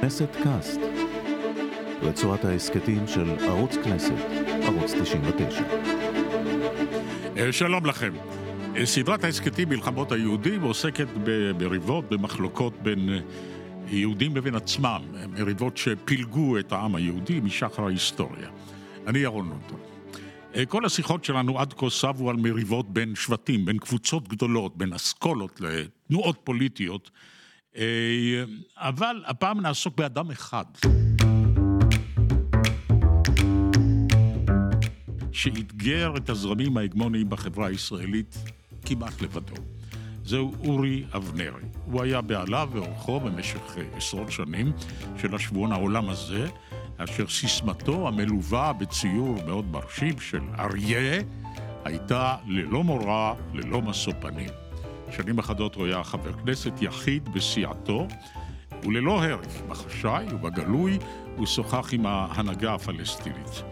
כנסת קאסט, רצועת ההסקטים של ערוץ כנסת, ערוץ 99. שלום לכם. סדרת ההסקטים מלחמות היהודים עוסקת במריבות, במחלוקות בין יהודים לבין עצמם, מריבות שפילגו את העם היהודי משחר ההיסטוריה. אני ירון לונדון. כל השיחות שלנו עד כה סבו על מריבות בין שבטים, בין קבוצות גדולות, בין אסכולות לתנועות פוליטיות, אבל הפעם נעסוק באדם אחד שאתגר את הזרמים ההגמוניים בחברה הישראלית כמעט לבדו. זהו אורי אבנרי. הוא היה בעליו ואורחו במשך עשרות שנים של השבועון העולם הזה, אשר סיסמתו המלווה בציור מאוד מרשים של אריה הייתה ללא מורא, ללא משוא פנים. שנים אחדות הוא היה חבר כנסת יחיד בסיעתו, וללא הרף, בחשאי ובגלוי, הוא שוחח עם ההנהגה הפלסטינית.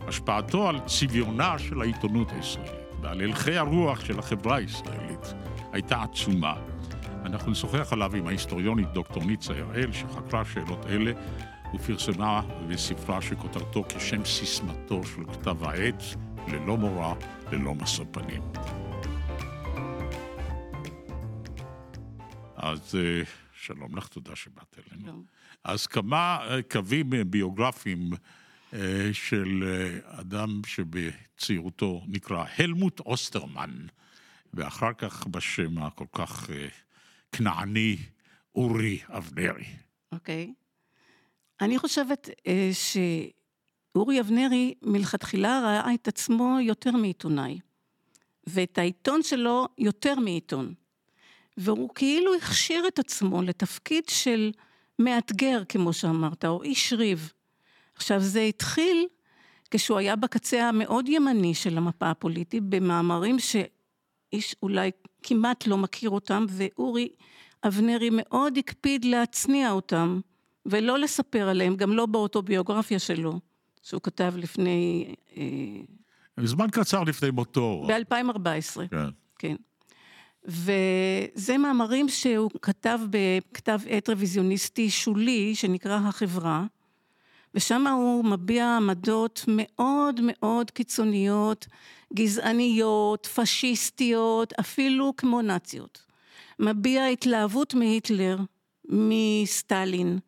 השפעתו על צביונה של העיתונות הישראלית ועל הלכי הרוח של החברה הישראלית הייתה עצומה. אנחנו נשוחח עליו עם ההיסטוריונית דוקטורנית צעיר אל, שחקרה שאלות אלה ופרסמה בספרה שכותרתו כשם סיסמתו של כתב העת, ללא מורא, ללא משוא פנים. אז שלום לך, תודה שבאת אלינו. אז כמה קווים ביוגרפיים של אדם שבצעירותו נקרא הלמוט אוסטרמן, ואחר כך בשם הכל כך כנעני אורי אבנרי. אוקיי. אני חושבת שאורי אבנרי מלכתחילה ראה את עצמו יותר מעיתונאי, ואת העיתון שלו יותר מעיתון. והוא כאילו הכשיר את עצמו לתפקיד של מאתגר, כמו שאמרת, או איש ריב. עכשיו, זה התחיל כשהוא היה בקצה המאוד ימני של המפה הפוליטית, במאמרים שאיש אולי כמעט לא מכיר אותם, ואורי אבנרי מאוד הקפיד להצניע אותם, ולא לספר עליהם, גם לא באוטוביוגרפיה שלו, שהוא כתב לפני... זמן קצר לפני מותו. ב-2014. כן. כן. וזה מאמרים שהוא כתב בכתב עת רוויזיוניסטי שולי, שנקרא החברה, ושם הוא מביע עמדות מאוד מאוד קיצוניות, גזעניות, פשיסטיות, אפילו כמו נאציות. מביע התלהבות מהיטלר, מסטלין,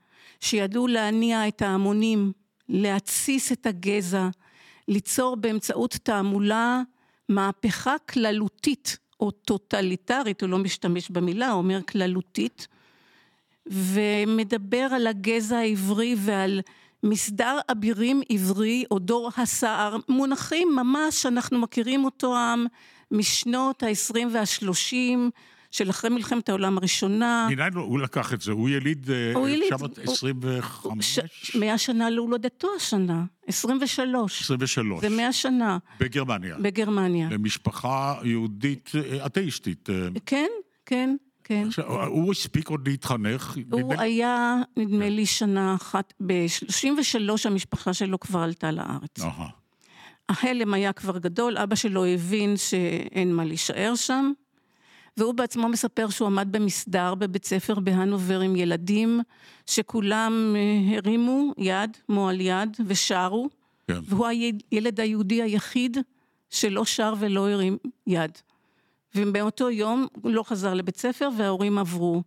שידעו להניע את ההמונים, להציס את הגזע, ליצור באמצעות תעמולה מהפכה כללותית, או טוטליטרית, הוא לא משתמש במילה, הוא אומר כללותית, ומדבר על הגזע העברי ועל מסדר אבירים עברי, או דור הסער, מונחים ממש, אנחנו מכירים אותו עם משנות ה-20 וה-30, של אחרי מלחמת העולם הראשונה. מניין הוא לקח את זה, הוא יליד 1925? 100 שנה להולדתו השנה, 23. 23. זה 100 שנה. בגרמניה. בגרמניה. למשפחה יהודית אתאיסטית. כן, כן, כן. הוא הספיק עוד להתחנך? הוא היה, נדמה לי, שנה אחת, ב-33 המשפחה שלו כבר עלתה לארץ. ההלם היה כבר גדול, אבא שלו הבין שאין מה להישאר שם, והוא בעצמו מספר שהוא עמד במסדר בבית ספר בהנובר עם ילדים, שכולם הרימו יד, מועל יד, ושרו, כן. והוא הילד היהודי היחיד שלא שר ולא הרים יד. ובאותו יום הוא לא חזר לבית ספר, וההורים עברו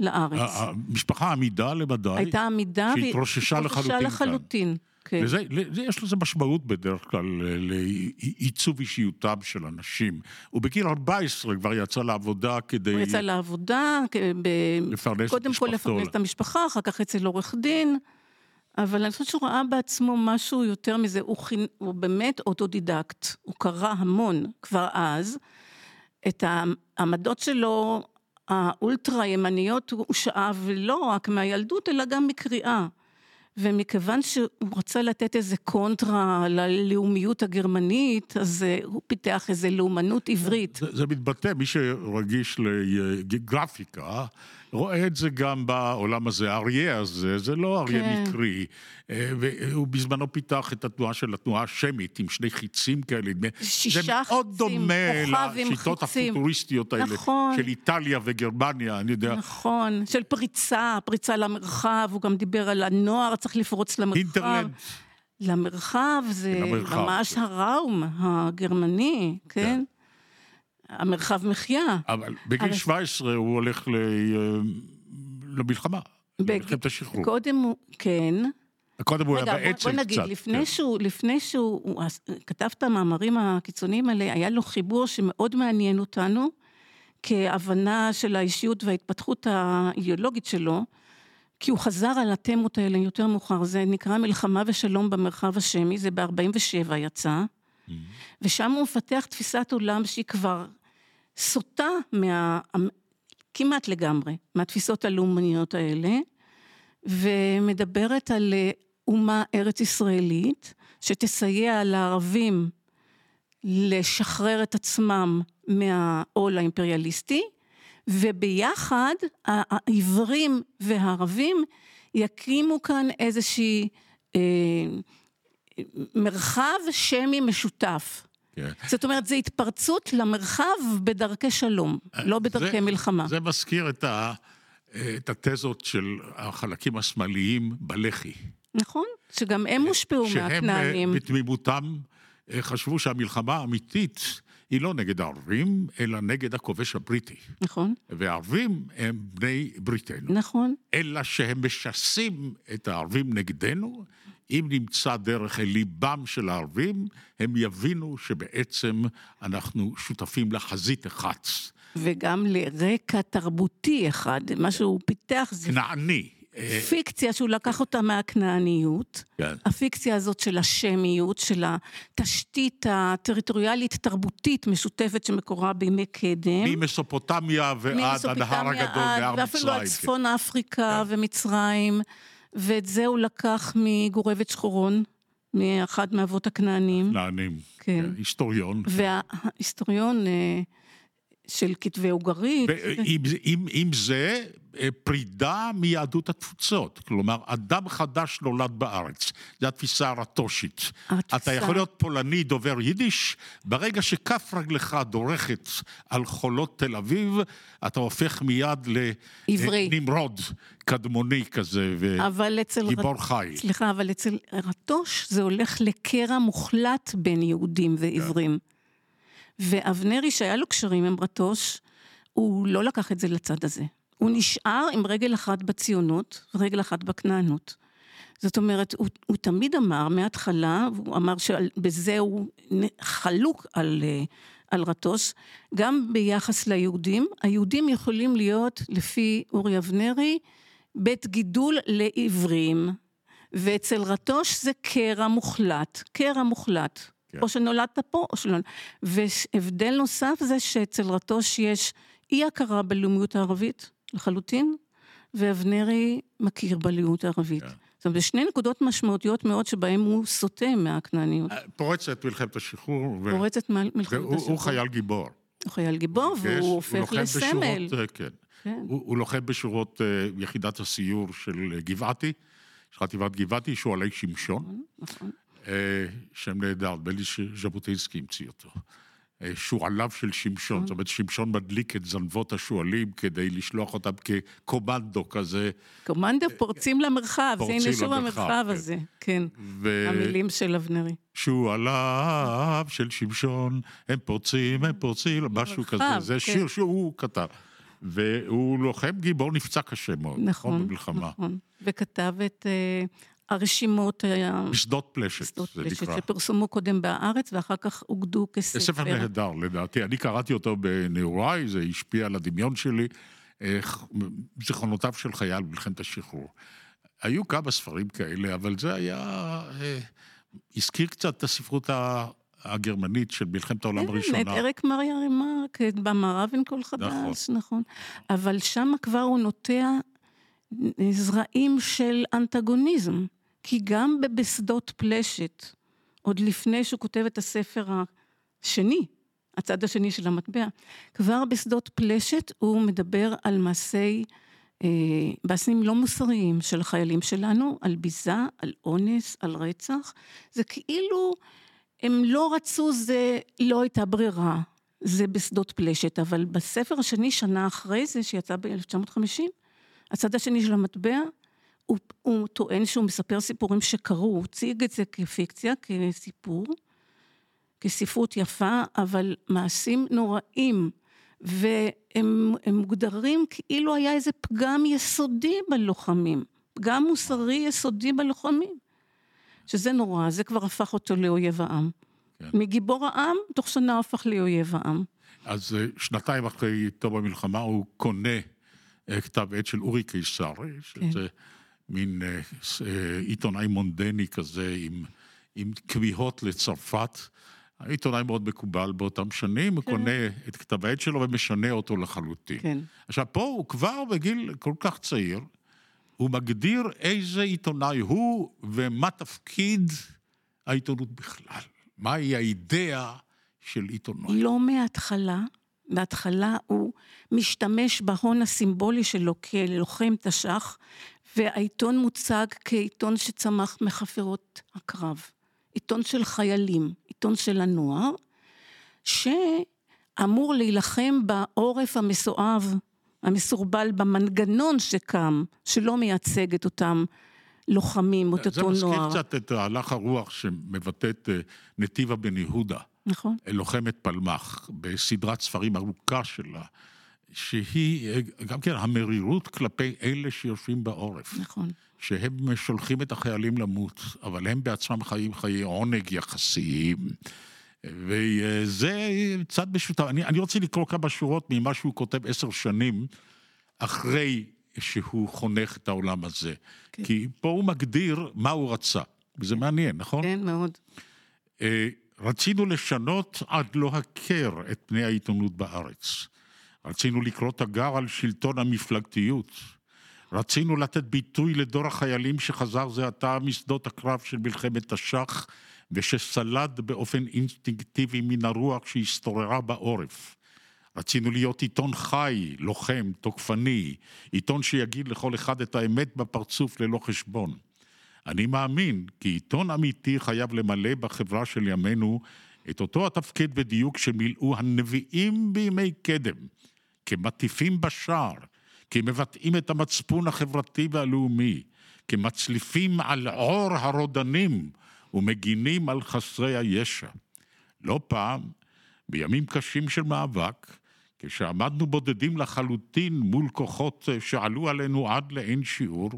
לארץ. המשפחה עמידה למדי. הייתה עמידה. שהתרוששה לחלוטין. כן. יש לזה משמעות בדרך כלל לעיצוב אישיותם של אנשים. הוא בגיל 14 כבר יצא לעבודה כדי... הוא יצא לעבודה, קודם כל לפרנס את המשפחה, אחר כך אצל עורך דין, אבל אני חושבת שהוא ראה בעצמו משהו יותר מזה, הוא באמת אוטודידקט, הוא קרא המון כבר אז, את העמדות שלו, האולטרה ימניות הוא שאב לא רק מהילדות, אלא גם מקריאה. ומכיוון שהוא רצה לתת איזה קונטרה ללאומיות הגרמנית, אז הוא פיתח איזה לאומנות עברית. זה מתבטא, מי שרגיש לגרפיקה, רואה את זה גם בעולם הזה, האריה הזה, זה לא אריה מקרי, והוא בזמנו פיתח את התנועה של התנועה השמית, עם שני חיצים כאלה, זה מאוד דומה לשיטות הפוטוריסטיות האלה, של איטליה וגרמניה, אני יודע. נכון, של פריצה, פריצה למרחב, הוא גם דיבר על הנוער, צריך לפרוץ למרחב. אינטרנט. למרחב זה ממש הראום הגרמני, כן? המרחב מחיה. אבל בגיל 17 הוא הולך למלחמה, למלחמת השחרור. קודם הוא היה בעצם קצת. בוא נגיד, לפני שהוא כתב את המאמרים הקיצוניים האלה, היה לו חיבור שמאוד מעניין אותנו, כהבנה של האישיות וההתפתחות האידיאולוגית שלו, כי הוא חזר על התמות האלה יותר מאוחר, זה נקרא מלחמה ושלום במרחב השמי, זה ב-47 יצא, ושם הוא מפתח תפיסת עולם שהיא כבר סוטה כמעט לגמרי, מהתפיסות הלאומניות האלה, ומדברת על אומה ארץ ישראלית, שתסייע לערבים לשחרר את עצמם מהעול האימפריאליסטי, וביחד העברים והערבים יקימו כאן איזושהי מרחב שמי משותף. זאת אומרת, זה התפרצות למרחב בדרכי שלום, לא בדרכי מלחמה. זה מזכיר את התזות של החלקים השמאליים בלח"י. נכון, שגם הם הושפעו מהכנענים. שהם בתמימותם חשבו שהמלחמה האמיתית היא לא נגד הערבים, אלא נגד הכובש הבריטי. נכון. והערבים הם בני בריתנו. נכון. אלא שהם משסים את הערבים נגדנו, אם נמצא דרך אל ליבם של הערבים, הם יבינו שבעצם אנחנו שותפים לחזית אחת. וגם לרקע תרבותי אחד, מה שהוא פיתח זה... כנעני. פיקציה שהוא לקח אותה מהכנעניות, הפיקציה הזאת של השמיות, של התשתית הטריטוריאלית תרבותית משותפת שמקורה בימי קדם. ממסופוטמיה ועד הנהר הגדול והר מצרים. ואפילו עד צפון אפריקה ומצרים, ואת זה הוא לקח מגורבת שחורון, מאחד מאבות הכנענים. הכנענים, היסטוריון. וההיסטוריון... של כתבי אוגרית. עם זה, פרידה מיהדות התפוצות. כלומר, אדם חדש נולד בארץ. זו התפיסה הרטושית. אתה יכול להיות פולני דובר יידיש, ברגע שכף רגלך דורכת על חולות תל אביב, אתה הופך מיד לנמרוד קדמוני כזה, וגיבור חי. סליחה, אבל אצל רטוש זה הולך לקרע מוחלט בין יהודים ועברים. ואבנרי שהיה לו קשרים עם רטוש, הוא לא לקח את זה לצד הזה. הוא נשאר עם רגל אחת בציונות, רגל אחת בכנענות. זאת אומרת, הוא תמיד אמר מההתחלה, הוא אמר שבזה הוא חלוק על רטוש, גם ביחס ליהודים. היהודים יכולים להיות, לפי אורי אבנרי, בית גידול לעברים. ואצל רטוש זה קרע מוחלט, קרע מוחלט. או שנולדת פה, או שנולדת. והבדל נוסף זה שאצל רטוש יש אי הכרה בלאומיות הערבית, לחלוטין, ואבנרי מכיר בלאומיות הערבית. זאת אומרת, שני נקודות משמעותיות מאוד שבהן הוא סוטה מהכנעניות. פורצת מלחמת השחרור. פורצת מלחמת השחרור. הוא חייל גיבור. הוא חייל גיבור, והוא הופך לסמל. הוא לוחם בשורות יחידת הסיור של גבעתי, של חטיבת גבעתי, שועלי שמשון. נכון. שם נהדר, בלי שז'בוטינסקי המציא אותו. שועליו של שמשון, זאת אומרת, שמשון מדליק את זנבות השועלים כדי לשלוח אותם כקומנדו כזה. קומנדו פורצים למרחב, זה הנה שוב המרחב הזה, כן, המילים של אבנרי. שועליו של שמשון, הם פורצים, משהו כזה, זה שיר שהוא כתב. והוא לוחם גיבור נפצע קשה מאוד, נכון, במלחמה. נכון, וכתב את... הרשימות היה... בשדות פלשת, זה נקרא. שפרסמו קודם בארץ, ואחר כך הוגדו כספר. ספר נהדר, לדעתי. אני קראתי אותו בנעוריי, זה השפיע על הדמיון שלי, זיכרונותיו של חייל במלחמת השחרור. היו כמה ספרים כאלה, אבל זה היה... הזכיר קצת את הספרות הגרמנית של מלחמת העולם הראשונה. את אריק מריה רימרק, במערבין כל חדש, נכון. אבל שם כבר הוא נוטע... זרעים של אנטגוניזם. כי גם בשדות פלשת, עוד לפני שהוא כותב את הספר השני, הצד השני של המטבע, כבר בשדות פלשת הוא מדבר על מעשים לא מוסריים של החיילים שלנו, על ביזה, על אונס, על רצח, זה כאילו הם לא רצו, זה לא הייתה ברירה, זה בשדות פלשת, אבל בספר השני, שנה אחרי זה, שיצא ב-1950, הצד השני של המטבע, הוא טוען שהוא מספר סיפורים שקרו, הוא ציג את זה כפיקציה, כסיפור, כספרות יפה, אבל מעשים נוראים, והם מוגדרים כאילו היה איזה פגם יסודי בלוחמים, פגם מוסרי יסודי בלוחמים, שזה נורא, זה כבר הפך אותו לאויב העם. כן. מגיבור העם, תוך שנה הפך לאויב העם. אז שנתיים אחרי תום המלחמה, הוא קונה כתב עת של אורי קיסר, שזה מין עיתונאי מונדני כזה, עם קביעות לצרפת, העיתונאי מאוד מקובל באותם שנים, הוא קונה את כתב העת שלו ומשנה אותו לחלוטין. כן. עכשיו פה הוא כבר בגיל כל כך צעיר, הוא מגדיר איזה עיתונאי הוא, ומה תפקיד העיתונות בכלל. מהי האידאה של עיתונאי? לא מההתחלה, בהתחלה הוא משתמש בהון הסימבולי שלו כלוחם תש"ח, והעיתון מוצג כעיתון שצמח מחפירות הקרב. עיתון של חיילים, עיתון של הנוער, שאמור להילחם בעורף המסואב, המסורבל במנגנון שקם, שלא מייצג את אותם לוחמים, את אותו נוער. זה מזכיר קצת את הלך הרוח שמבטאת נתיבה בן יהודה. נכון. לוחמת פלמח, בסדרת ספרים ארוכה שלה, שהיא גם כן המרירות כלפי אלה שיושבים בעורף. נכון. שהם שולחים את החיילים למות, אבל הם בעצמם חיים חיי עונג יחסיים, וזה צד משותף. אני רוצה לקרוא כמה שורות ממה שהוא כותב 10 שנים, אחרי שהוא חונך את העולם הזה, כן. כי פה הוא מגדיר מה הוא רצה, וזה מעניין, נכון? כן, מאוד. רצינו לשנות עד לא הכר את פני העיתונות בארץ, רצינו לקרוא תגר על שלטון המפלגתיות, רצינו לתת ביטוי לדור החיילים שחזר זה עתה משדות הקרב של מלחמת תש"ח, ושסלד באופן אינסטינקטיבי מן הרוח שהסתוררה בעורף. רצינו להיות עיתון חי, לוחם, תוקפני, עיתון שיגיד לכל אחד את האמת בפרצוף ללא חשבון. אני מאמין כי עיתון אמיתי חייב למלא בחברה של ימינו את אותו התפקיד בדיוק שמילאו הנביאים בימי קדם, כמטיפים בשער, כמבטאים את המצפון החברתי והלאומי, כמצליפים על עור הרודנים ומגינים על חסרי הישע. לא פעם, בימים קשים של מאבק, כשעמדנו בודדים לחלוטין מול כוחות שעלו עלינו עד לאין שיעור,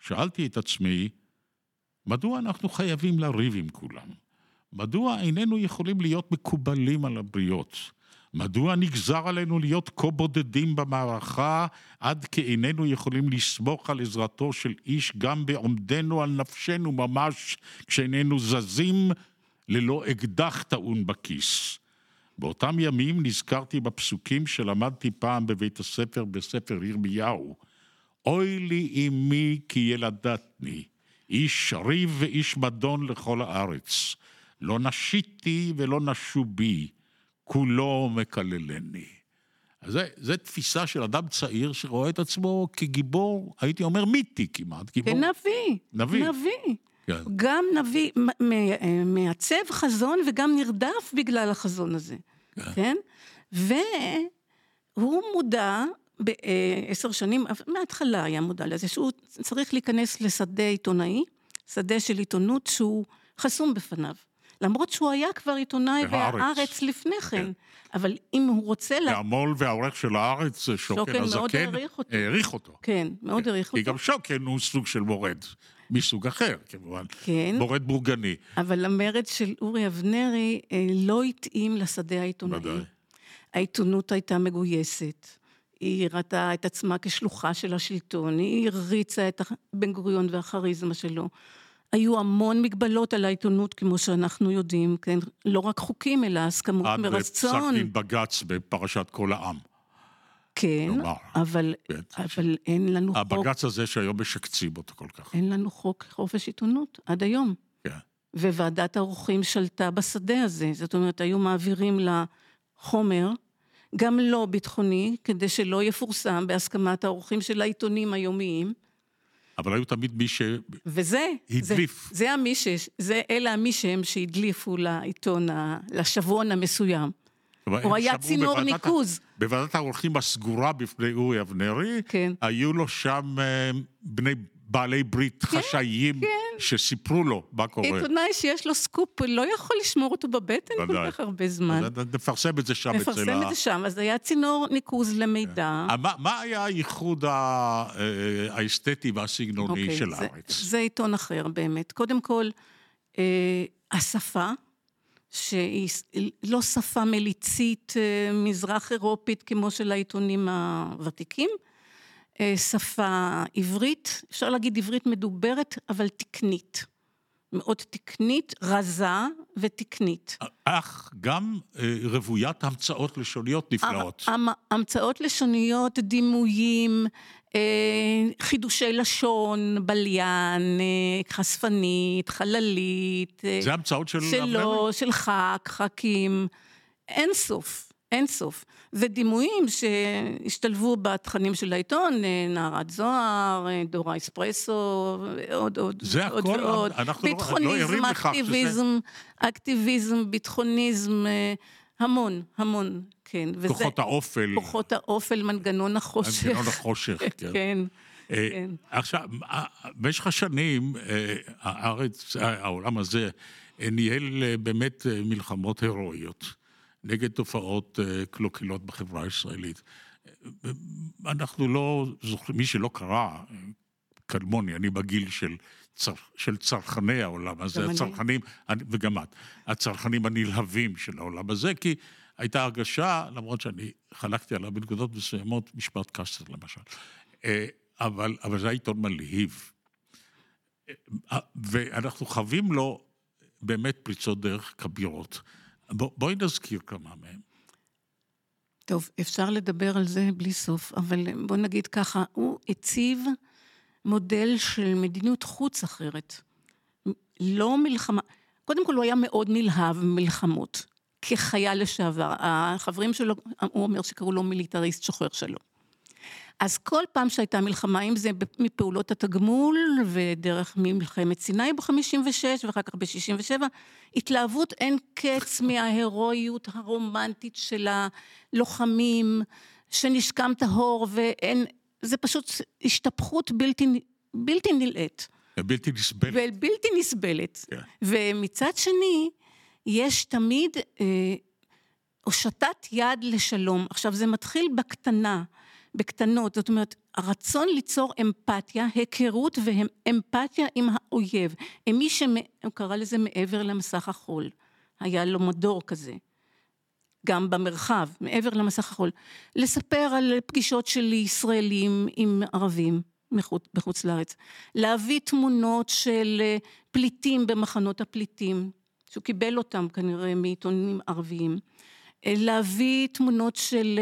שאלתי את עצמי, מדוע אנחנו חייבים לריב עם כולם? מדוע איננו יכולים להיות מקובלים על הבריות? מדוע נגזר עלינו להיות כה בודדים במערכה, עד כי איננו יכולים לסמוך על עזרתו של איש, גם בעומדנו על נפשנו ממש, כשאיננו זזים ללא אקדח טעון בכיס. באותם ימים נזכרתי בפסוקים שלמדתי פעם בבית הספר, בספר ירמיהו. אוי לי אמי כי ילדתני, איש ריב ואיש מדון לכל הארץ. לא נשיתי ולא נשובי, כולו מקללני. אז זה תפיסה של אדם צעיר שרואה את עצמו כגיבור, הייתי אומר מיתי כמעט, גיבור. נביא. כן. גם נביא, מעצב חזון וגם נרדף בגלל החזון הזה. כן. כן? והוא מודע, 10 שנים, מההתחלה היה מודע לזה, שהוא צריך להיכנס לשדה עיתונאי, שדה של עיתונות שהוא חסום בפניו. למרות שהוא היה כבר עיתונאי בארץ לפני כן, אבל אם הוא רוצה... והמול והעורך של הארץ, שוקן הזקן, העריך אותו. כן, מאוד העריך אותו. כי גם שוקן הוא סוג של מורד, מסוג אחר, כמובן, מורד בורגני. אבל המרד של אורי אבנרי לא התאים לשדה העיתונאי. העיתונות הייתה מגויסת, היא ראתה את עצמה כשלוחה של השלטון, היא הריצה את בן גוריון והחריזמה שלו, היו המון מגבלות על העיתונות, כמו שאנחנו יודעים, כן? לא רק חוקים, אלא הסכמות מרצון. עד לפסק דין בגץ בפרשת כל העם. כן, אבל, אבל אין לנו הבג"ץ חוק. הבג"ץ הזה שהיום משקצים אותו כל כך. אין לנו חוק חופש עיתונות, עד היום. כן. וועדת העורכים שלטה בשדה הזה, זאת אומרת, היו מעבירים לחומר, גם לא ביטחוני, כדי שלא יפורסם בהסכמת העורכים של העיתונים היומיים. אבל היו תמיד מי שהדליף. אלה מי שהם שהדליפו לעיתון, לשבועון המסוים. הוא היה צינור ניקוז. בוועדת העורכים הסגורה בפני אורי אבנרי, היו לו שם בני בעלי ברית חשאיים שסיפרו לו מה קורה. עיתונאי שיש לו סקופ, לא יכול לשמור אותו בבטן כל כך הרבה זמן. נפרסם את זה שם. נפרסם את זה שם, אז היה צינור ניקוז למידע. מה היה הייחוד האסתטי והסגנוני של הארץ? זה עיתון אחר באמת. קודם כל, השפה, שהיא לא שפה מליצית מזרח אירופית כמו של העיתונים הוותיקים, שפה עברית, אפשר להגיד עברית מדוברת, אבל תקנית. מאוד תקנית, רזה ותקנית. אך גם רוויית המצאות לשוניות נפלאות. המצאות לשוניות, דימויים, חידושי לשון, בליין, חשפנית, חללית. זה המצאות של... שלו, של חק, חקים, אין סוף. אין סוף. ודימויים שהשתלבו בתכנים של העיתון, נערת זוהר, דורה אספרסו, עוד זה הכל, ועוד. ביטחוניזם, אקטיביזם, ביטחוניזם, המון, המון, כן. כוחות האופל. כוחות האופל, מנגנון החושך. מנגנון החושך, כן. עכשיו, במשך השנים, הארץ, העולם הזה, ניהל באמת מלחמות הירואיות. נגד תופעות קלוקלות בחברה הישראלית. אנחנו לא זוכרים, מי שלא קרא, קלמוני, אני בגיל של צרכני העולם הזה, הצרכנים, וגם את, הצרכנים הנלהבים של העולם הזה, כי הייתה הרגשה, למרות שאני חלקתי עליו בנקודות מסוימות, משפט קסטר למשל, אבל זה היה עיתון מלהיב. ואנחנו חווים לו באמת פריצות דרך כבירות. בואי נזכיר כמה מהם. טוב, אפשר לדבר על זה בלי סוף, אבל בוא נגיד ככה, הוא הציב מודל של מדיניות חוץ אחרת. לא מלחמה, קודם כל הוא היה מאוד נלהב מלחמות, כחייל לשעבר. החברים שלו, הוא אומר שקראו לו מיליטריסט שוחר שלו. אז כל פעם שהייתה מלחמה, אם זה מפעולות התגמול, ודרך מלחמת סיני ב-56, ואחר כך ב-67, התלהבות אין קץ מההירואיות הרומנטית של הלוחמים, שנשקם טהור, ואין, זה פשוט השתפכות בלתי נלאית. בלתי נסבלת. ובלתי נסבלת. Yeah. ומצד שני, יש תמיד הושטת יד לשלום. עכשיו, זה מתחיל בקטנה, בקטנות, זאת אומרת, הרצון ליצור אמפתיה, היכרות ואמפתיה עם האויב, עם מי שהוא קרא לזה מעבר למסך החול, היה לו מדור כזה, גם במרחב, מעבר למסך החול, לספר על פגישות של ישראלים עם ערבים בחוץ לארץ, להביא תמונות של פליטים במחנות הפליטים, שהוא קיבל אותם כנראה מעיתונים ערביים, להביא תמונות של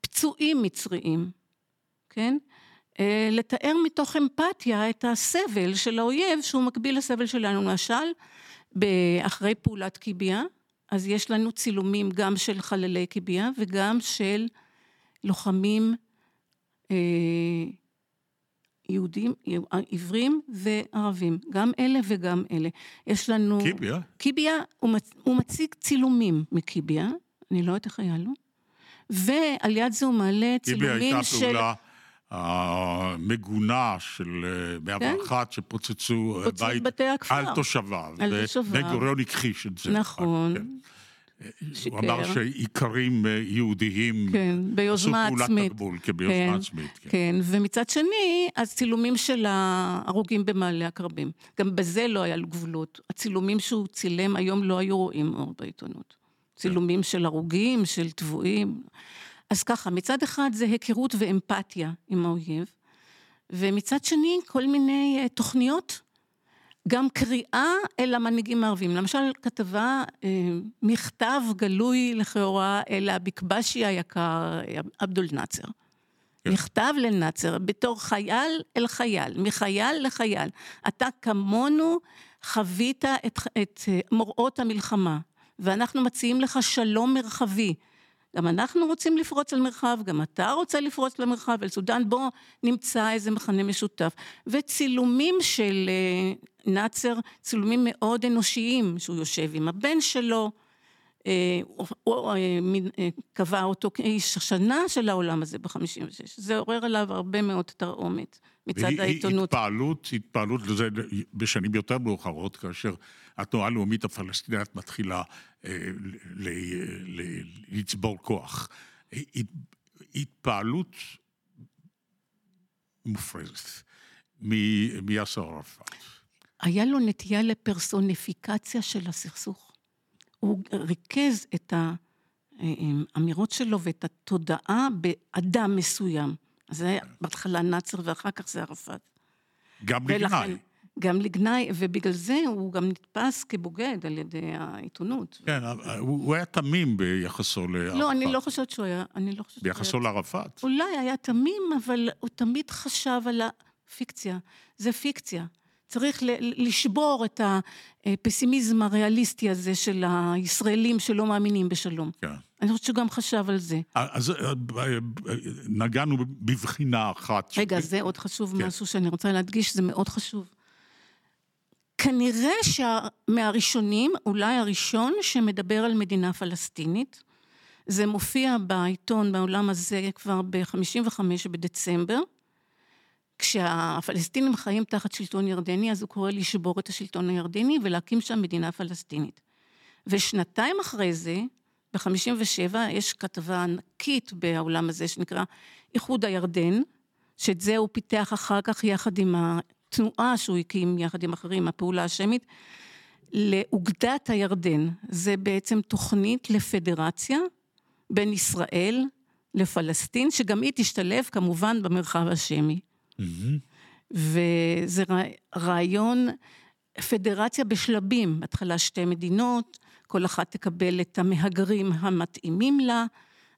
פצועים מצריים, כן? לתאר מתוך אמפתיה את הסבל של האויב, שהוא מקביל לסבל שלנו. למשל, אחרי פעולת קיביה, אז יש לנו צילומים גם של חללי קיביה, וגם של לוחמים יהודים, עברים וערבים. גם אלה וגם אלה. יש לנו... קיביה? קיביה, הוא מציג צילומים מקיביה, אני לא יודעת איך היה לו, ועל יד זה הוא מעלה צילומים של... קיביה הייתה פעולה המגונה של 101 שפוצצו בית על תושביו. בן גוריון הכחיש את זה. נכון. הוא אמר שעיקרים יהודיים עשו פעולת תגבול כביוזמה עצמית. כן, ומצד שני, הצילומים של ההרוגים במעלה הקרבים. גם בזה לא היה לו גבולות. הצילומים שהוא צילם היום לא היו רואים אור בעיתונות. צילומים של הרוגים, של טבועים. אז ככה, מצד אחד זה היכרות ואמפתיה עם האויב, ומצד שני כל מיני תוכניות, גם קריאה אל המנהיגים הערבים, למשל כתבה מכתב גלוי לכאורה אל הבקבשי היקר עבדול נאצר, מכתב לנאצר בתור חייל אל חייל, מחייל לחייל, אתה כמונו חווית את מוראות המלחמה, ואנחנו מציעים לך שלום מרחבי, גם אנחנו רוצים לפרוץ על מרחב, גם אתה רוצה לפרוץ למרחב, אל סודן בו נמצא איזה מחנה משותף. וצילומים של נאצר, צילומים מאוד אנושיים, שהוא יושב עם הבן שלו, הוא קבע אותו כאיש השנה של העולם הזה ב-56. זה עורר עליו הרבה מאוד תרעומת מצד העיתונות. התפעלות לזה בשנים יותר מאוחרות, כאשר התנועה הלאומית הפלסטינית מתחילה לצבור כוח. התפעלות מופרזת מיאסר ערפאת. היה לו נטייה לפרסוניפיקציה של הסכסוך. הוא ריכז את האמירות שלו ואת התודעה באדם מסוים. זה בהתחלה נאצר ואחר כך זה ערפאת. גם לגנאי. גם לגנאי, ובגלל זה הוא גם נתפס כבוגד על ידי העיתונות. כן, הוא היה תמים ביחסו לערפאת. לא, אני לא חושבת שהוא היה. ביחסו לערפאת. אולי היה תמים, אבל הוא תמיד חשב על הפיקציה. זה פיקציה. צריך לשבור את הפסימיזם הריאליסטי הזה של הישראלים שלא מאמינים בשלום. כן. אני חושבת שגם חשב על זה. אז נגענו בבחינה אחת. רגע, זה עוד חשוב משהו שאני רוצה להדגיש, זה מאוד חשוב. כנראה שמהראשונים, אולי הראשון שמדבר על מדינה פלסטינית, זה מופיע בעיתון בעולם הזה כבר ב-55 בדצמבר, כשהפלסטינים חיים תחת שלטון ירדני, אז הוא קורא לשבור את השלטון הירדני, ולהקים שם מדינה פלסטינית. ושנתיים אחרי זה, ב-57, יש כתבה ענקית בעולם הזה, שנקרא איחוד הירדן, שאת זה הוא פיתח אחר כך, יחד עם התנועה שהוא הקים, יחד עם אחרים, הפעולה השמית, לאוגדת הירדן. זה בעצם תוכנית לפדרציה, בין ישראל לפלסטין, שגם היא תשתלב כמובן במרחב השמי. וזה רעיון פדרציה בשלבים, התחלה שתי מדינות, כל אחת תקבל את המהגרים המתאימים לה,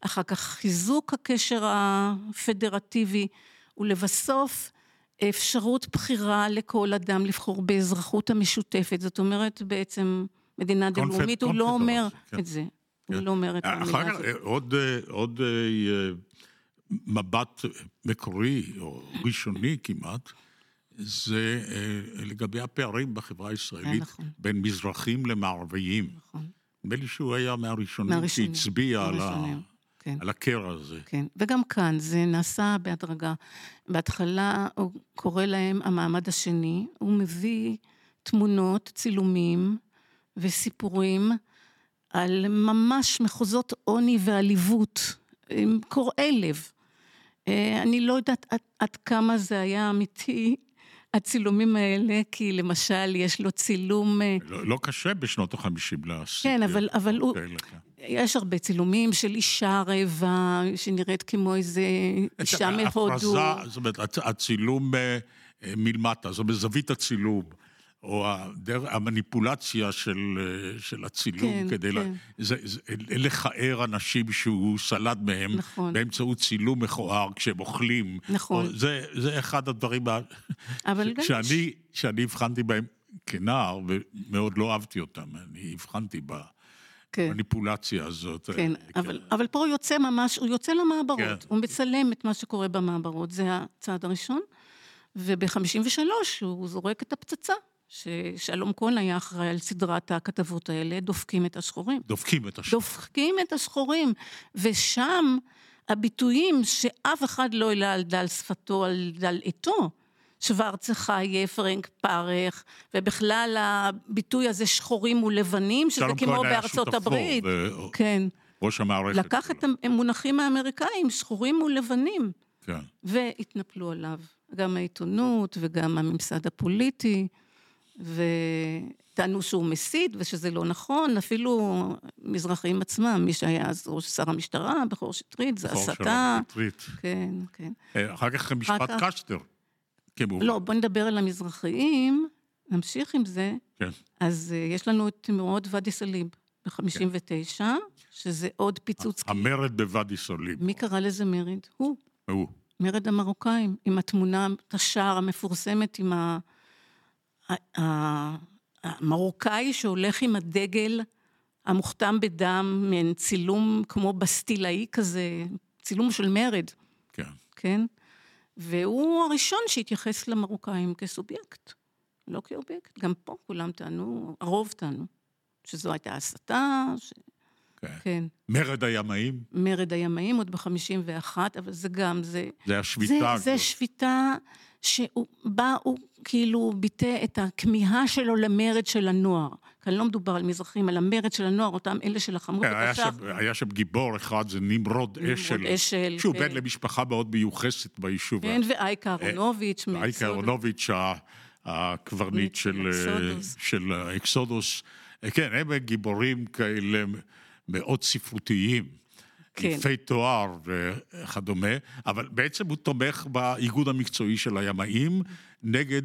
אחר כך חיזוק הקשר הפדרטיבי, ולבסוף אפשרות בחירה לכל אדם לבחור באזרחות המשותפת, זאת אומרת בעצם מדינה דלאומית, הוא לא אומר את זה, הוא לא אומר את המילה הזאת. עוד מבט מקורי או ראשוני כמעט, זה לגבי הפערים בחברה הישראלית, בין מזרחים למערביים. נדמה לי שהוא היה מהראשונים שהצביע על הקרע הזה. וגם כאן, זה נעשה בהדרגה. בהתחלה הוא קורא להם המעמד השני, הוא מביא תמונות, צילומים וסיפורים על ממש מחוזות עוני ועליבות, קורעי לב. אני לא יודעת עד כמה זה היה אמיתי, הצילומים האלה, כי למשל יש לו צילום... לא קשה בשנות ה-50 לעשות. כן, אבל הוא... יש הרבה צילומים של אישה רעבה, שנראית כמו איזה אישה מהודו. זאת אומרת, הצילום מלמטה, זאת אומרת, זווית הצילום, או המניפולציה של הצילום, כדי לחאר אנשים שהוא סלד מהם, באמצעות צילום מכוער כשהם אוכלים. זה אחד הדברים שאני הבחנתי בהם כנער, ומאוד לא אהבתי אותם, אני הבחנתי במניפולציה הזאת. אבל פה הוא יוצא ממש, הוא יוצא למעברות, הוא מצלם את מה שקורה במעברות, זה הצעד הראשון, וב-53 הוא זורק את הפצצה, ששלום כהן היה אחראי על סדרת הכתבות האלה, דופקים את השחורים. דופקים את השחורים, ושם הביטויים שאף אחד לא העלה על דל שפתו, על דל עיתו, שוורץ חיה, פרנק פרך, ובכלל הביטוי הזה שחורים ולבנים, שזה כמו בארצות הברית. כן. ראש המערכת. לקח את המונחים האמריקאים, שחורים ולבנים. כן. והתנפלו עליו. גם העיתונות וגם הממסד הפוליטי. וטענו שהוא מסית ושזה לא נכון, אפילו מזרחים עצמם, מי שהיה אז ראש שר המשטרה, בחור שטרית, זה הסתה. כן, כן. אחר כך משפט קשטר. לא, בוא נדבר על המזרחיים, נמשיך עם זה, כן. אז יש לנו את תמרות ודי סאליב, ב-59, כן. שזה עוד פיצוץ. המרד בוואדי סאליב. מי קרא לזה מרד? הוא. מרד המרוקאים, עם התמונה, השער המפורסמת, עם המרוקאי שהולך עם הדגל המוכתם בדם, מעין צילום כמו בסטילאי כזה, צילום של מרד. כן. כן? והוא הראשון שהתייחס למרוקאים כסובייקט, לא כאובייקט. גם פה כולם טענו, הרוב טענו, שזו הייתה הסתה. כן. כן. מרד הימאים? מרד הימאים, עוד ב-51, אבל זה גם, זה השביטה. זה שביטה שהוא בא, הוא כאילו ביטא את הכמיהה שלו למרד של הנוער. כאן לא מדובר על מזרחים, על המרד של הנוער, אותם אלה שלחמו בתש"ח. היה שם גיבור אחד, זה נמרוד אשל, שהוא בן למשפחה מאוד מיוחסת ביישוב. כן, ואייקה אונוביץ'. ואייקה אונוביץ', הקברנית של אקסודוס. כן, הם גיבורים כאלה מאוד ספרותיים. יפי תואר וכדומה, אבל בעצם הוא תומך באיגוד המקצועי של הימאים, נגד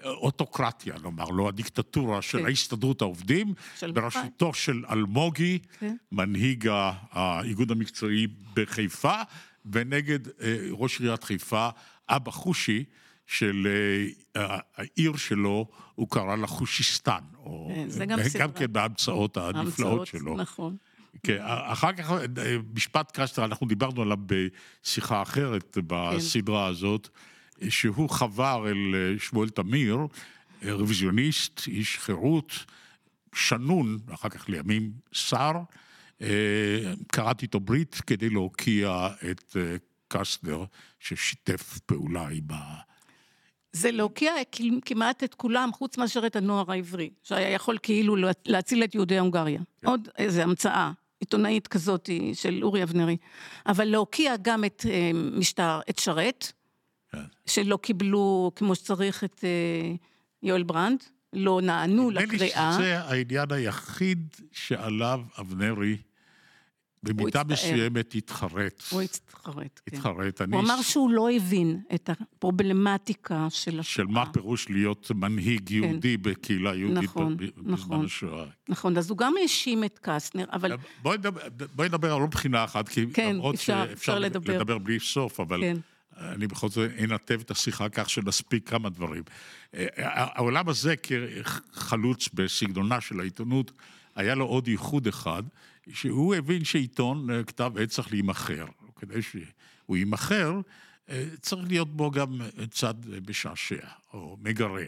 האוטוקרטיה, נאמר לו, הדיקטטורה של ההסתדרות העובדים, בראשותו של אלמוגי, מנהיג האיגוד המקצועי בחיפה, ונגד ראש עיריית חיפה, אבא חושי, של העיר שלו, הוא קרא לה חושיסטן, גם כן בהמצאות הנפלאות שלו. נכון. כן, אחר כך, משפט קסטר, אנחנו דיברנו עליו בשיחה אחרת בסדרה הזאת, שהוא חבר אל שמואל תמיר, רוויזיוניסט, איש חירות, שנון, אחר כך לימים שר, קראתי איתו ברית כדי להוקיע את קסטר, ששיתף פעולה עם ה... זה להוקיע כמעט את כולם, חוץ מאשר את הנוער העברי, שהיה יכול כאילו להציל את יהודי הונגריה. כן. עוד איזו המצאה עיתונאית כזאת של אורי אבנרי, אבל להוקיע גם את משטר, את שרת, כן. שלא קיבלו כמו שצריך את יואל ברנד, לא נענו לקריאה. זה העניין היחיד שעליו אבנרי, במידה מסוימת התחרט. הוא התחרט, כן. הוא אמר שהוא לא הבין את הפרובלמטיקה של השואה. של מה פירוש להיות מנהיג יהודי בקהילה יהודית בזמן השואה. נכון, אז הוא גם האשים את קסטנר, אבל... בואי נדבר על עוד בחינה אחת, כי למרות שאפשר לדבר בלי סוף, אבל אני בכל זאת אנתב את השיחה כך שנספיק כמה דברים. העולם הזה כחלוץ בסגנונה של העיתונות, היה לו עוד ייחוד אחד, שהוא הבין שעיתון כתב עת צריך להימחר, כדי שהוא יימחר, צריך להיות בו גם צד משעשע, או מגרה.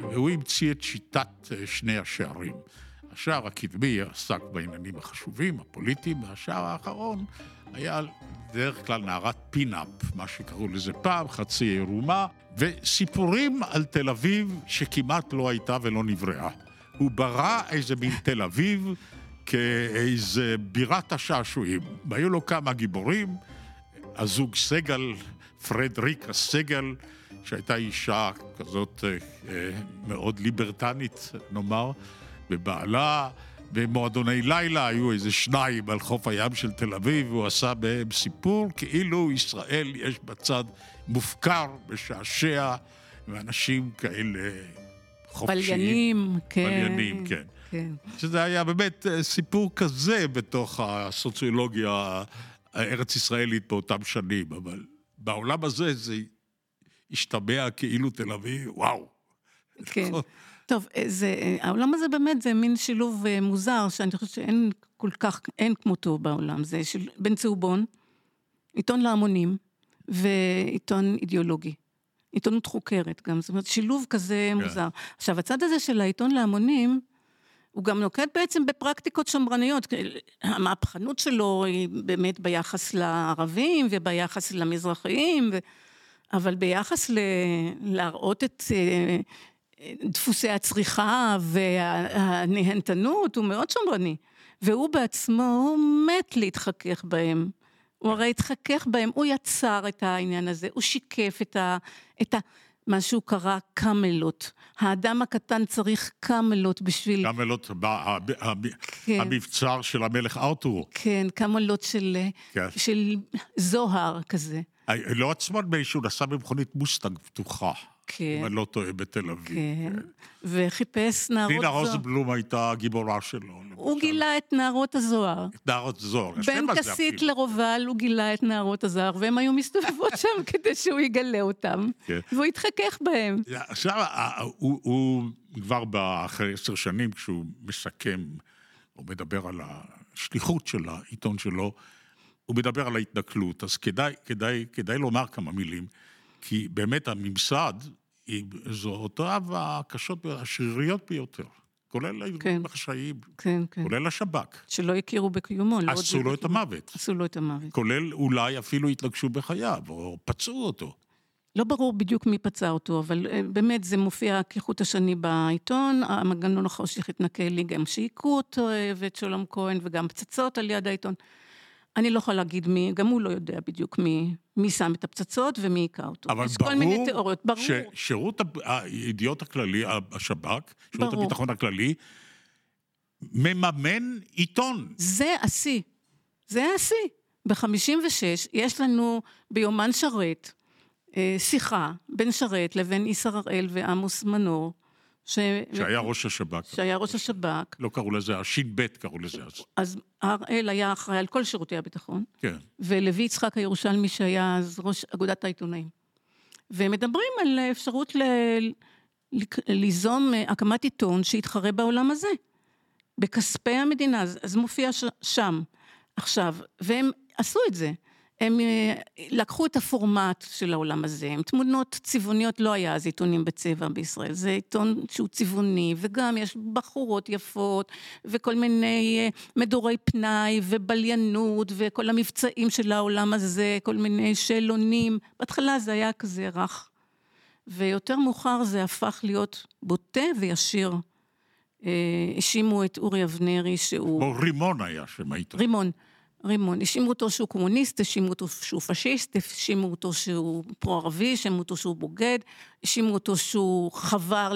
והוא המציא את שיטת שני השערים. השער הקדמי עסק בעניינים החשובים, הפוליטיים, והשער האחרון היה דרך כלל נערת פינאפ, מה שקראו לזה פעם, חצי ירומה, וסיפורים על תל אביב שכמעט לא הייתה ולא נבראה. הוא ברא איזה מין תל אביב כאיזה בירת השעשועים. היו לו כמה גיבורים, הזוג סגל, פרדריקה סגל, שהייתה אישה כזאת מאוד ליברטנית, נאמר, בבעלה, במועדוני לילה היו איזה שניים על חוף הים של תל אביב, והוא עשה בהם סיפור, כאילו ישראל יש בצד מופקר, משעשע, ואנשים כאלה... בליינים, כן. בליינים, כן. כן. שזה היה באמת סיפור כזה בתוך הסוציולוגיה הארץ-ישראלית באותם שנים, אבל בעולם הזה זה השתמע כאילו תל אביב, וואו. כן. טוב, העולם הזה באמת זה מין שילוב מוזר, שאני חושבת שאין כל כך, אין כמותו בעולם. זה בן צהובון, עיתון להמונים, ועיתון אידיאולוגי. עיתונות חוקרת גם, זאת אומרת, שילוב כזה מוזר. עכשיו, הצד הזה של העיתון להמונים, הוא גם נוקט בעצם בפרקטיקות שמרניות, המהפכנות שלו היא באמת ביחס לערבים, וביחס למזרחיים, אבל ביחס להראות את דפוסי הצריכה והנהנתנות, הוא מאוד שמרני, והוא בעצמו, הוא מת להתחכך בהם. הוא הרי התחכך בהם, הוא יצר את העניין הזה, הוא שיקף את מה שהוא קרא קאמלות. האדם הקטן צריך קאמלות בשביל... קאמלות, המבצר של המלך ארתור. כן, קאמלות של זוהר כזה. לא עצמן באישהו, נסע במכונית מוסטנג פתוחה. כן. אם אני לא טועה בתל אביב. כן. וחיפש נערות זוהר. לינה רוזנבלום הייתה הגיבורה שלו. הוא גילה את נערות הזוהר. את נערות זוהר. בין כסית לרובל הוא גילה את נערות הזוהר, והן היו מסתובבות שם כדי שהוא יגלה אותם. והוא התחכך בהם. עכשיו, הוא כבר אחרי 10 שנים, כשהוא מסכם, הוא מדבר על השליחות של העיתון שלו, הוא מדבר על ההתנכלות, אז כדאי לומר כמה מילים, כי באמת הממסד, זו אותיו הקשות והשריריות ביותר, כולל הארגונים החשאיים, כולל השב"כ. שלא הכירו בקיומו. עשו לו את המוות. כולל אולי אפילו התנגשו בחייו, או פצעו אותו. לא ברור בדיוק מי פצע אותו, אבל באמת זה מופיע כחוט השני בעיתון, המנגנון החושך התנקה לי גם שהיכו אותו, ואת שלום כהן, וגם פצצות על יד העיתון. אני לא יכולה להגיד מי, גם הוא לא יודע בדיוק מי שם את הפצצות ומי היקע אותו. אבל ברור ששירות הידיעות הכללי, השב"כ, שירות הביטחון הכללי, מממן עיתון. זה השיא, זה השיא. ב-56 יש לנו ביומן שרת, שיחה בין שרת לבין איסר הראל ועמוס מנור, שהיה ראש השב"כ. לא קראו לזה, השין ב' קראו לזה. אז הראל היה אחראי על כל שירותי הביטחון, ולוי יצחק הירושלמי שהיה אז ראש אגודת העיתונאים. והם מדברים על אפשרות ליזום הקמת עיתון שהתחרה בעולם הזה, בכספי המדינה, אז מופיע שם, עכשיו, והם עשו את זה. הם לקחו את הפורמט של העולם הזה, הם תמונות צבעוניות, לא היה אז עיתונים בצבע בישראל, זה עיתון שהוא צבעוני, וגם יש בחורות יפות, וכל מיני מדורי פנאי, ובליינות, וכל המבצעים של העולם הזה, כל מיני שאלונים, בהתחלה זה היה כזה רך, ויותר מאוחר זה הפך להיות בוטה וישיר, השימו את אורי אבנרי שהוא... או רימון היה שם העיתון. רימון, השימו אותו שהוא קומוניסט, השימו אותו שהוא פשיסט, השימו אותו שהוא פרו-ערבי, השימו אותו שהוא בוגד, השימו אותו שהוא חבר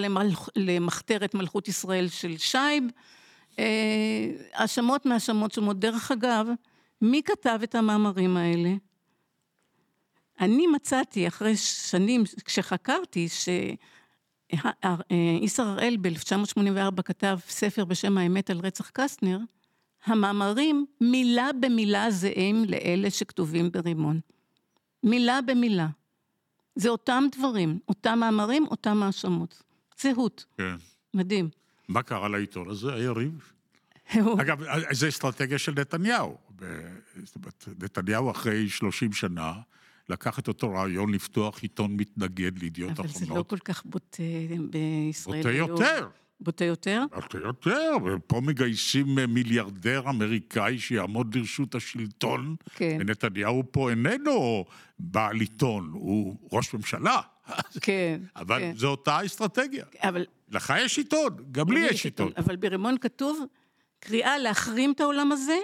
למחתרת מלכות ישראל של שייב, האשמות מהאשמות שמות. דרך אגב, מי כתב את המאמרים האלה? אני מצאתי אחרי שנים, כשחקרתי, שאיסר הראל ב-1984 כתב ספר בשם האמת על רצח קסטנר, המאמרים מילה במילה זהים לאלה שכתובים ברימון. מילה במילה. זה אותם דברים, אותם מאמרים, אותם האשמות. זהות. כן. מדהים. מה קרה לעיתון הזה? היה ריב. אגב, זו אסטרטגיה של נתניהו. נתניהו אחרי 30 שנה, לקח את אותו רעיון לפתוח עיתון מתנגד לידיעות אחרונות. אבל זה לא כל כך בוטה בישראל. בוטה יותר. בוטה יותר? בוטה יותר, ופה מגייסים מיליארדר אמריקאי שיעמוד לרשות השלטון, כן. ונתניהו פה איננו בעל עיתון, הוא ראש ממשלה. כן. אבל כן. זו אותה אסטרטגיה. אבל... לך יש עיתון, גם לי יש עיתון. אבל ברימון כתוב, קריאה להחרים את העולם הזה,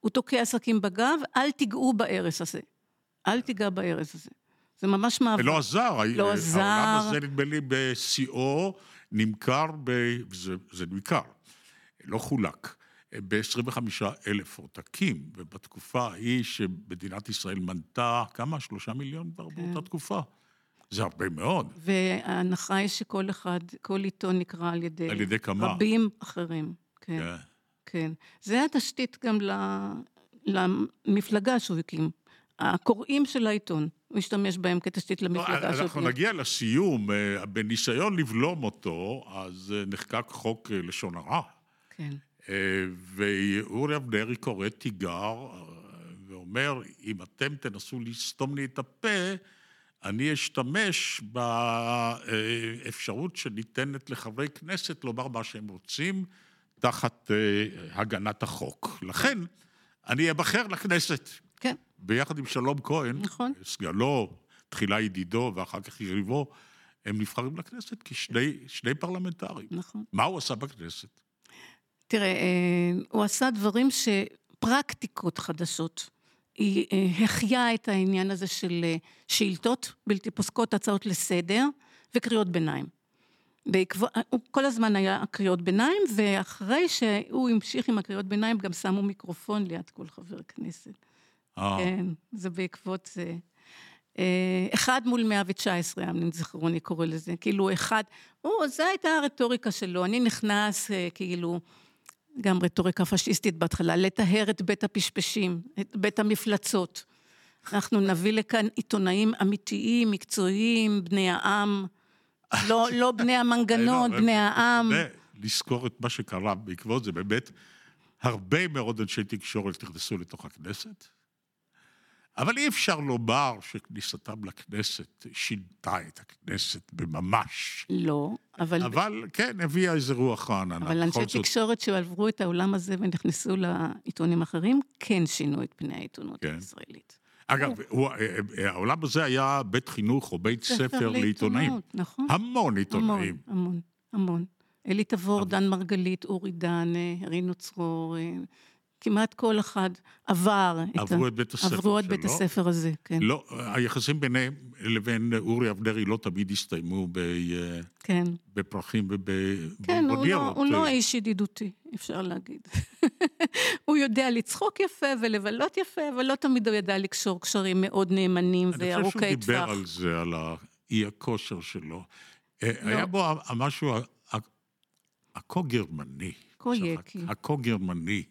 הוא תוקע סכין בגב, אל תיגעו בארץ הזה. אל תיגע בארץ הזה. זה ממש מעבר. ולא עזר. לא עזר. העולם הזה נדמה לי בשיאו, נמכר, זה נמכר, לא חולק, ב-25,000 עותקים, ובתקופה ההיא שמדינת ישראל מנתה, כמה? 3 מיליון כבר באותה תקופה. זה הרבה מאוד. וההנחה היא שכל אחד, כל עיתון נקרא על ידי רבים אחרים. כן, כן. זה התשתית גם למפלגה שהוא הקים. הקוראים של העיתון, משתמש בהם כתשתית למפלגה. אנחנו נגיע לסיום, בניסיון לבלום אותו, אז נחקק חוק לשון הרע. כן. ואורי אבנרי קורא תיגר, ואומר, אם אתם תנסו לסתום לי את הפה, אני אשתמש באפשרות שניתנת לחברי כנסת לומר מה שהם רוצים, תחת הגנת החוק. לכן, אני אבחר לכנסת. כן. ביחד עם שלום כהן, נכון. סגלו, תחילה ידידו ואחר כך יריבו, הם נבחרים לכנסת כשני פרלמנטרים. נכון. מה הוא עשה בכנסת? תראה, הוא עשה דברים שפרקטיקות חדשות. היא החייה את העניין הזה של שאילתות, בלתי פוסקות, הצעות לסדר וקריאות ביניים. הוא כל הזמן היה קריאות ביניים, ואחרי שהוא המשיך עם הקריאות ביניים, גם שמו מיקרופון ליד כל חבר כנסת. כן, זה בעקבות זה. אחד מול 119, אני זכרוני קורא לזה, כאילו אחד, זו הייתה הרטוריקה שלו, אני נכנס כאילו, גם רטוריקה פשיסטית בהתחלה, לטהר את בית הפשפשים, את בית המפלצות, אנחנו נביא לכאן עיתונאים אמיתיים, מקצועיים, בני העם, לא בני המנגנון, בני העם. לזכור את מה שקרה בעקבות זה, באמת, הרבה מאוד אנשי תקשורת נכנסו לתוך הכנסת, אבל אי אפשר לומר שכניסתם לכנסת שינתה את הכנסת בממש. לא, אבל... אבל כן, הביאה איזה רוח רעננה. אבל אנשי תקשורת שעברו את העולם הזה ונכנסו לעיתונים אחרים, כן שינו את פני העיתונות הישראלית. אגב, העולם הזה היה בית חינוך או בית ספר לעיתונאים. נכון. המון עיתונאים. המון, המון. אלי תבור, דן מרגלית, אורי דן, רינו צרור... כמעט כל אחד עברו את בית הספר הזה, כן. לא, היחסים ביניהם לבין אורי אבנרי לא תמיד הסתיימו בפרחים ובמודירות. הוא לא איש ידידותי, אפשר להגיד. הוא יודע לצחוק יפה ולבלות יפה, אבל לא תמיד הוא ידע לקשור קשרים מאוד נאמנים וארוכי טווח. אני חושב שהוא דיבר על זה, על האי הכושר שלו. היה בו משהו, הכה-גרמני. הכה-גרמני.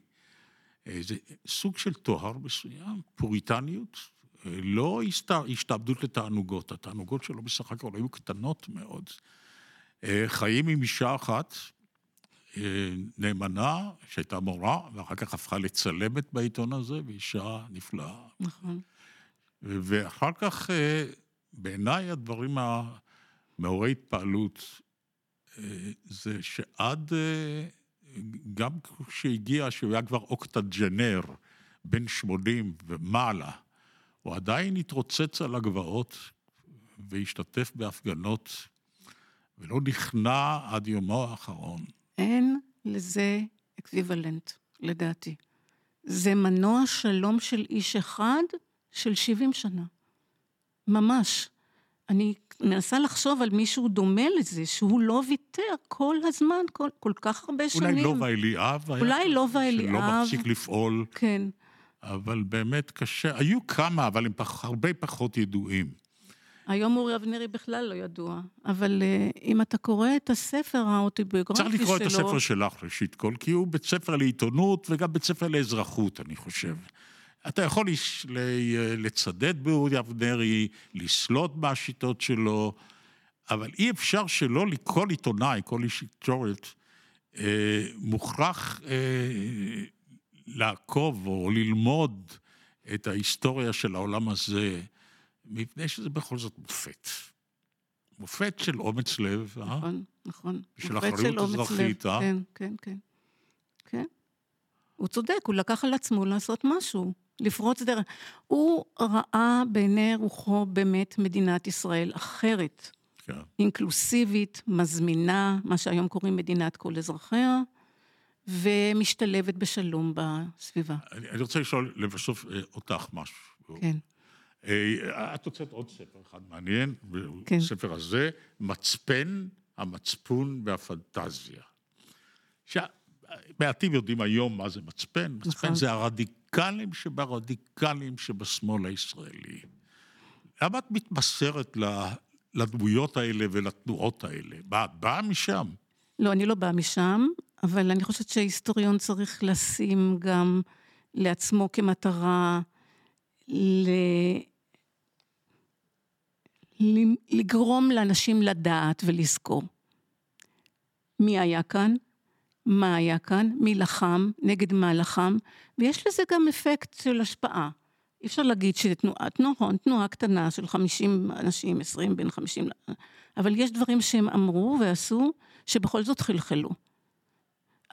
זה סוג של טוהר מסוים, פוריטניות, לא השתעבדות לתענוגות, התענוגות שלו בסך הכל היו קטנות מאוד, חיים עם אישה אחת, נאמנה, שהייתה מורה, ואחר כך הפכה לצלמת בעיתון הזה, ואישה נפלאה. נכון. ואחר כך, בעיניי הדברים המעוררי התפעלות, זה שעד... גם כשהגיע, שהוא היה כבר אוקטג'נר, בין 80 ומעלה, הוא עדיין התרוצץ על הגבעות, והשתתף בהפגנות, ולא נכנע עד יומו האחרון. אין לזה אקוויוולנט, לדעתי. זה מנוע שלום של איש אחד, של 70 שנה. ממש. אני מנסה לחשוב על מישהו דומה לזה, שהוא לא ויתר כל הזמן, כל כך הרבה שנים. אולי לא ואליאב. אולי לא ואליאב. שלא מפסיק לפעול. כן. אבל באמת קשה. היו כמה, אבל הם הרבה פחות ידועים. היום אורי אבנרי בכלל לא ידוע, אבל אם אתה קורא את הספר האוטוביוגרפי שלו... צריך לקרוא את הספר שלך ראשית כל, כי הוא בית ספר לעיתונות וגם בית ספר לאזרחות, אני חושב. אתה יכול לצדד באורי אבנרי, לסלוט מהשיטות שלו, אבל אי אפשר שלא לכל עיתונאי, כל איש תקשורת, מוכרח לעקוב או ללמוד את ההיסטוריה של העולם הזה, מפני שזה בכל זאת מופת. מופת של אומץ לב, אה? נכון, נכון. של אחריות אזרחית, אה? כן, כן, כן. כן. הוא צודק, הוא לקח על עצמו לעשות משהו. לפרוץ דרך. הוא ראה בעיני רוחו באמת מדינת ישראל אחרת. כן. אינקלוסיבית, מזמינה, מה שהיום קוראים מדינת כל אזרחיה, ומשתלבת בשלום בסביבה. אני רוצה לשאול לבסוף אותך משהו. כן. את הוצאת עוד ספר אחד מעניין, כן. ספר הזה, מצפן, המצפון והפנטזיה. מעטים יודעים היום מה זה מצפן. נכון. מצפן זה הרדיקלים שברדיקלים שבשמאל הישראלי. למה את מתמסרת לדמויות האלה ולתנועות האלה? באה משם? לא, אני לא באה משם, אבל אני חושבת שההיסטוריון צריך לשים גם לעצמו כמטרה לגרום לאנשים לדעת ולזכור. מי היה כאן? מה היה כאן, מי לחם, נגד מה לחם, ויש לזה גם אפקט של השפעה. אי אפשר להגיד שתנועה קטנה של 50 אנשים, 20 בין 50, אבל יש דברים שהם אמרו ועשו, שבכל זאת חלחלו.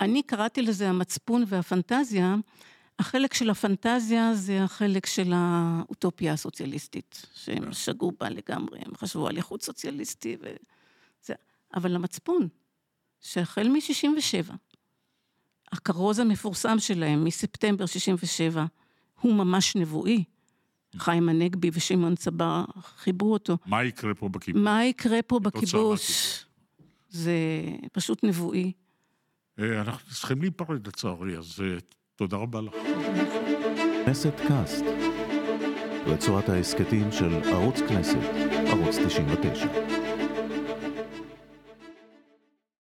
אני קראתי לזה המצפון והפנטזיה, החלק של הפנטזיה זה החלק של האוטופיה הסוציאליסטית, שהם שגעו בה לגמרי, הם חשבו על איחוד סוציאליסטי, אבל המצפון, שהחל מ-67, הכרוז המפורסם שלהם מספטמבר 67, הוא ממש נבואי. חיים הנגבי ושמעון צבר חיברו אותו. מה יקרה פה בכיבוש? מה יקרה פה בכיבוש? זה פשוט נבואי. אנחנו צריכים להיפרד לצערי, אז תודה רבה לך. רצועת ההסכתים של ערוץ כנסת, ערוץ 99.